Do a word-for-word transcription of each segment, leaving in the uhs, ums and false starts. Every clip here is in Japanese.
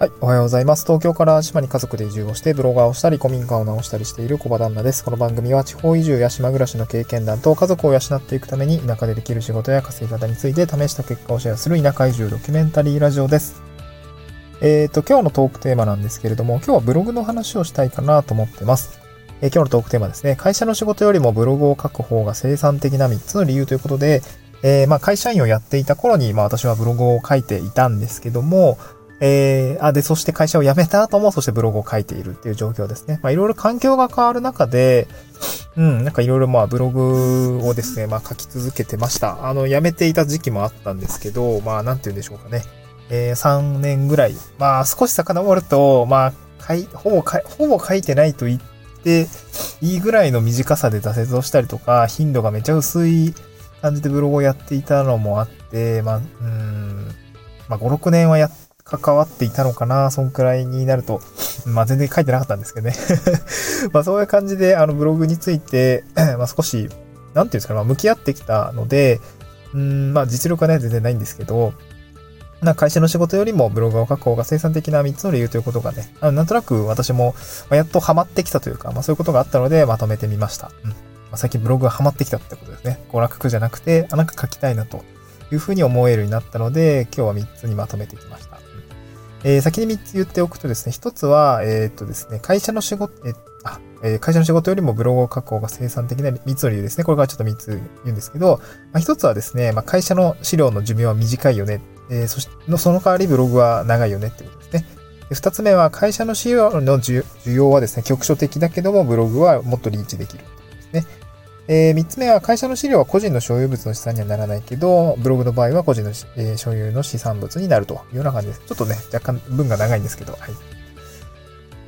はい、おはようございます。東京から島に家族で移住をしてブロガーをしたり古民家を直したりしている小場旦那です。この番組は地方移住や島暮らしの経験談と家族を養っていくために田舎でできる仕事や稼ぎ方について試した結果をシェアする田舎移住ドキュメンタリーラジオです。えーと今日のトークテーマなんですけれども、今日はブログの話をしたいかなと思ってます。えー、今日のトークテーマですね、会社の仕事よりもブログを書く方が生産的なみっつの理由ということで、えー、まあ会社員をやっていた頃にまあ私はブログを書いていたんですけども、えー、あ、で、そして会社を辞めた後も、そしてブログを書いているっていう状況ですね。まあ、いろいろ環境が変わる中で、うん、なんかいろいろまあ、ブログをですね、まあ、書き続けてました。あの、辞めていた時期もあったんですけど、まあ、なんて言うんでしょうかね。えー、さんねんぐらい。まあ、少し遡ると、まあ、かい、ほぼ、ほぼ書いてないと言っていいぐらいの短さで挫折をしたりとか、頻度がめちゃ薄い感じでブログをやっていたのもあって、まあ、うん、まあ、ごろくねんはやって、関わっていたのかな、そんくらいになると、まあ全然書いてなかったんですけどね。まあそういう感じで、あのブログについて、まあ少し、なんていうんですかね、まあ、向き合ってきたので、うん、まあ実力はね、全然ないんですけど、な会社の仕事よりもブログを書く方が生産的なみっつの理由ということがね、あのなんとなく私も、まあ、やっとハマってきたというか、まあそういうことがあったのでまとめてみました。うん。まあ、最近ブログがハマってきたってことですね。娯楽じゃなくて、あ、なんか書きたいなというふうに思えるようになったので、今日はみっつにまとめてきました。えー、先にみっつ言っておくとですね、ひとつは、えー、っとですね、会社の仕事、えー、あ、えー、会社の仕事よりもブログを書く方が生産的なみっつの理由ですね。これからちょっとみっつ言うんですけど、まあ、ひとつはですね、まあ、会社の資料の寿命は短いよね。えー、そしての、その代わりブログは長いよねってことですね。で、ふたつめは、会社の資料の需要はですね、局所的だけども、ブログはもっとリーチできるってことですね。えー、みっつめは、会社の資料は個人の所有物の資産にはならないけど、ブログの場合は個人の、えー、所有の資産物になるというような感じです。ちょっとね、若干文が長いんですけど、はい。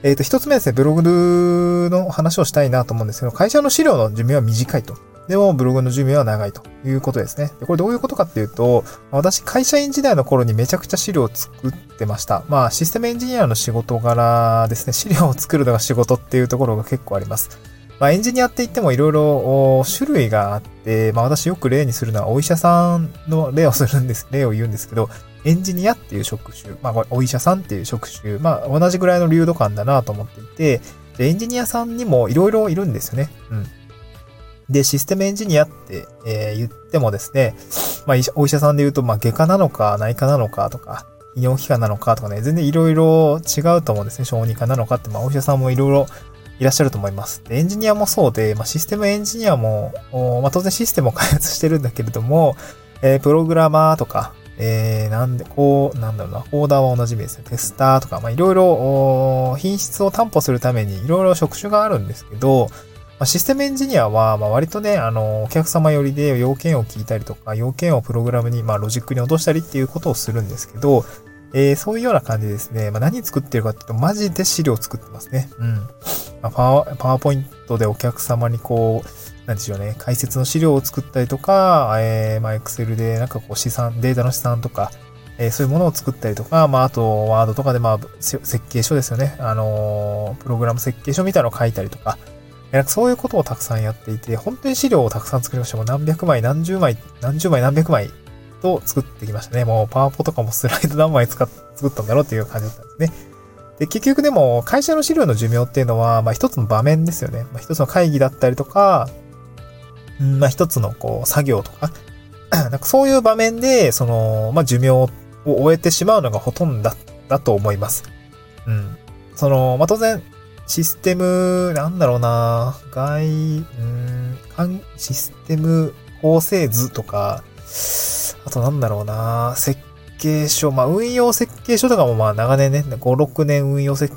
えっと、ひとつめですね、ブログの話をしたいなと思うんですけど、会社の資料の寿命は短いと。でも、ブログの寿命は長いということですね。で、これどういうことかっていうと、私、会社員時代の頃にめちゃくちゃ資料を作ってました。まあ、システムエンジニアの仕事柄ですね、資料を作るのが仕事っていうところが結構あります。まあ、エンジニアって言ってもいろいろ種類があって、まあ私よく例にするのはお医者さんの例をするんです、例を言うんですけど、エンジニアっていう職種、まあお医者さんっていう職種、まあ同じぐらいの流動感だなと思っていて、でエンジニアさんにもいろいろいるんですよね。うん。で、システムエンジニアって、えー、言ってもですね、まあお医者さんで言うと、まあ外科なのか内科なのかとか、医療機関なのかとかね、全然いろいろ違うと思うんですね。小児科なのかって、まあお医者さんもいろいろいらっしゃると思います。で、エンジニアもそうで、まあ、システムエンジニアも、まあ、当然システムを開発してるんだけれども、えー、プログラマーとか、えー、なんで、こう、なんだろうな、コーダーは同じですね。テスターとか、まあ、いろいろ、品質を担保するためにいろいろ職種があるんですけど、まあ、システムエンジニアは、まあ、割とね、あの、お客様寄りで要件を聞いたりとか、要件をプログラムに、まあ、ロジックに落としたりっていうことをするんですけど、えー、そういうような感じですね。まあ、何作ってるかっていうと、マジで資料を作ってますね。うん。まあ、パワー、パワーポイントでお客様にこう、なんでしょうね、解説の資料を作ったりとか、えー、まあ、エクセルでなんかこう資産、データの資産とか、えー、そういうものを作ったりとか、まあ、あと、ワードとかでまあ、設計書ですよね。あのー、プログラム設計書みたいなのを書いたりとか、なんかそういうことをたくさんやっていて、本当に資料をたくさん作りました。もう何百枚、何十枚、何十枚、何百枚と作ってきましたね。もうパワポとかもスライド何枚使っ、作ったんだろうっていう感じだったんですね。で、結局でも会社の資料の寿命っていうのは、まあ一つの場面ですよね。まあ一つの会議だったりとか、うん、まあ一つのこう作業とか、なんかそういう場面で、その、まあ寿命を終えてしまうのがほとんどだったと思います。うん。その、まあ当然、システム、なんだろうな、外、うん、システム構成図とか、あとなんだろうな、設計書、まあ運用設計書とかもまあ長年ね、ごろくねん運用せ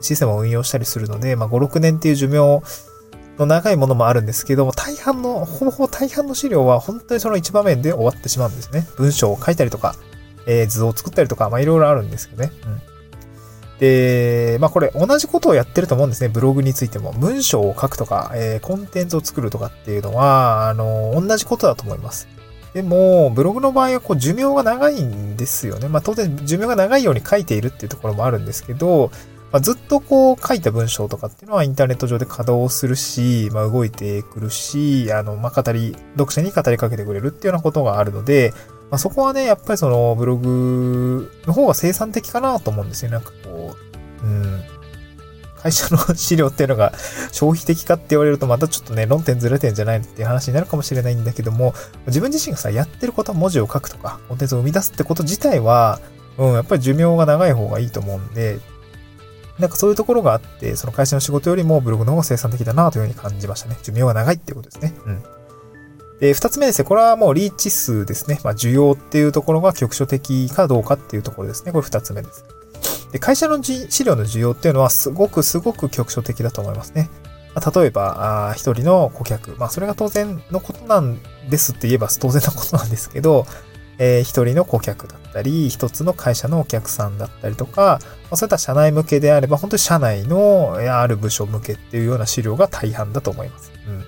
システムを運用したりするので、まあごろくねんっていう寿命の長いものもあるんですけども、大半の、ほぼほぼ大半の資料は本当にその一場面で終わってしまうんですね。文章を書いたりとか、えー、図を作ったりとか、まあいろいろあるんですけどね。うん、で、まあこれ同じことをやってると思うんですね。ブログについても。文章を書くとか、えー、コンテンツを作るとかっていうのは、あの、同じことだと思います。でも、ブログの場合はこう寿命が長いんですよね。まあ当然寿命が長いように書いているっていうところもあるんですけど、まあ、ずっとこう書いた文章とかっていうのはインターネット上で稼働するし、まあ動いてくるし、あの、まあ語り、読者に語りかけてくれるっていうようなことがあるので、まあ、そこはね、やっぱりそのブログの方が生産的かなと思うんですよ。なんかこう、うん。会社の資料っていうのが消費的かって言われるとまたちょっとね、論点ずれてんじゃないっていう話になるかもしれないんだけども、自分自身がさ、やってること、文字を書くとか、コンテンツを生み出すってこと自体は、うん、やっぱり寿命が長い方がいいと思うんで、なんかそういうところがあって、その会社の仕事よりもブログの方が生産的だなというふうに感じましたね。寿命が長いっていうことですね。うん。で、二つ目ですね。これはもうリーチ数ですね。まあ、需要っていうところが局所的かどうかっていうところですね。これ二つ目です。で、会社の資料の需要っていうのはすごくすごく局所的だと思いますね。まあ、例えば、一人の顧客。まあ、それが当然のことなんですって言えば当然のことなんですけど、えー、一人の顧客だったり、一つの会社のお客さんだったりとか、まあ、そういった社内向けであれば、本当に社内のある部署向けっていうような資料が大半だと思います。うん。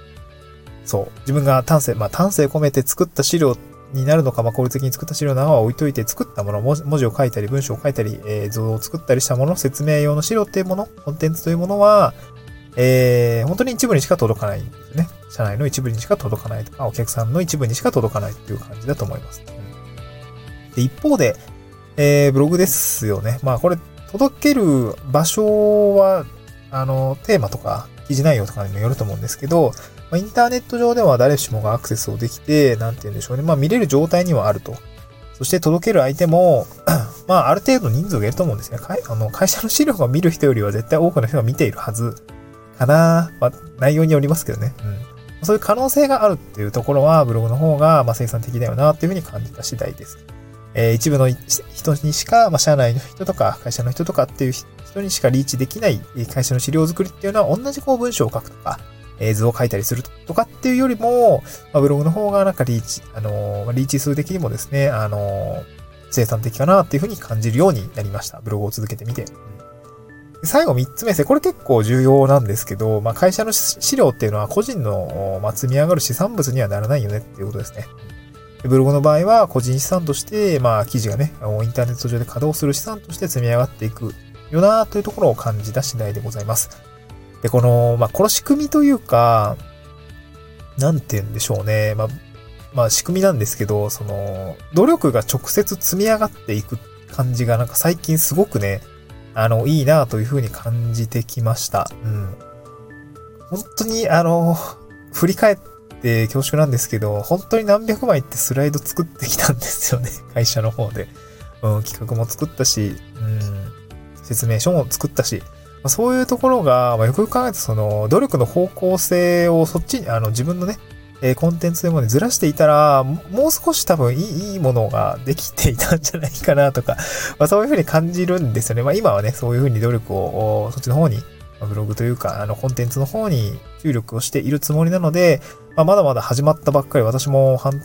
そう。自分が丹精、まあ丹精込めて作った資料になるのか、まあ効率的に作った資料などは置いといて、作ったもの、文字を書いたり、文章を書いたり、えー、図を作ったりしたもの、説明用の資料っていうもの、コンテンツというものは、えー、本当に一部にしか届かないんですね。社内の一部にしか届かないとか、お客さんの一部にしか届かないっていう感じだと思います。で、一方で、えー、ブログですよね。まあこれ、届ける場所は、あの、テーマとか、記事内容とかにもよると思うんですけど、まあ、インターネット上では誰しもがアクセスをできて、なんて言うんでしょうね。まあ見れる状態にはあると。そして届ける相手も、まあある程度人数がいると思うんですね。会、あの、会社の資料が見る人よりは絶対多くの人が見ているはずかな。まあ内容によりますけどね。うん。そういう可能性があるっていうところは、ブログの方がまあ生産的だよなっていうふうに感じた次第です。えー、一部の人にしか、まあ、社内の人とか会社の人とかっていう人にしかリーチできない会社の資料作りっていうのは、同じこう文章を書くとか、えー、図を書いたりするとかっていうよりも、まあ、ブログの方がなんかリーチ、あのー、リーチ数的にもですね、あのー、生産的かなっていうふうに感じるようになりました。ブログを続けてみて。最後みっつめですね。これ結構重要なんですけど、まあ、会社の資料っていうのは個人の、まあ、積み上がる資産物にはならないよねっていうことですね。ブログの場合は個人資産として、まあ、記事がね、インターネット上で稼働する資産として積み上がっていくよなというところを感じた次第でございます。で、この、まあ、この仕組みというか、なんて言うんでしょうね。まあ、まあ、仕組みなんですけど、その、努力が直接積み上がっていく感じがなんか最近すごくね、あの、いいなというふうに感じてきました。うん。本当に、あの、振り返って、で、恐縮なんですけど、本当に何百枚ってスライド作ってきたんですよね。会社の方で。うん、企画も作ったし、うん、説明書も作ったし、まあ、そういうところが、まあ、よくよく考えて、その、努力の方向性をそっちに、あの、自分のね、えー、コンテンツでもね、ずらしていたら、もう少し多分いい、いいものができていたんじゃないかなとか、まあ、そういうふうに感じるんですよね。まあ、今はね、そういうふうに努力を、そっちの方に、ブログというか、あの、コンテンツの方に注力をしているつもりなので、まあ、まだまだ始まったばっかり、私もはん、ち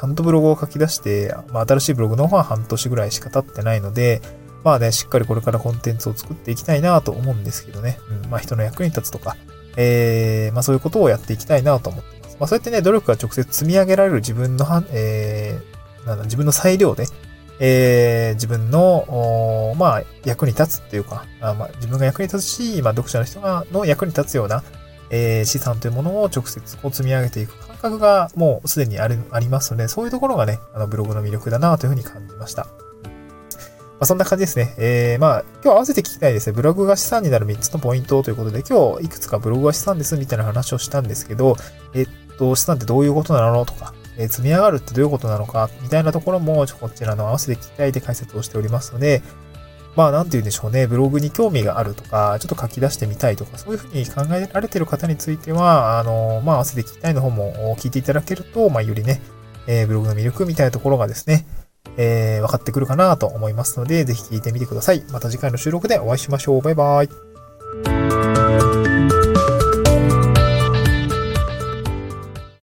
ゃんとブログを書き出して、まあ、新しいブログの方は半年ぐらいしか経ってないので、まあね、しっかりこれからコンテンツを作っていきたいなと思うんですけどね。うん、まあ、人の役に立つとか、えー、まあ、そういうことをやっていきたいなと思っています。まあ、そうやってね、努力が直接積み上げられる自分のは、えー、なんだ、自分の裁量で、えー、自分の、まあ、役に立つっていうか、あまあ、自分が役に立つし、まあ、読者の人がの役に立つような、えー、資産というものを直接こう積み上げていく感覚がもうすでにある、ありますので、そういうところがね、あのブログの魅力だなというふうに感じました。まあ、そんな感じですね。えー、まあ、今日合わせて聞きたいですね。ブログが資産になるみっつのポイントということで、今日いくつかブログが資産ですみたいな話をしたんですけど、えー、っと、資産ってどういうことなのとか、えー、積み上がるってどういうことなのか、みたいなところも、こちらの合わせて聞きたいで解説をしておりますので、まあ、なんて言うんでしょうね。ブログに興味があるとか、ちょっと書き出してみたいとか、そういうふうに考えられている方については、あの、まあ、合わせて聞きたいの方も聞いていただけると、まあ、よりね、えー、ブログの魅力みたいなところがですね、えー、分かってくるかなと思いますので、ぜひ聞いてみてください。また次回の収録でお会いしましょう。バイバイ。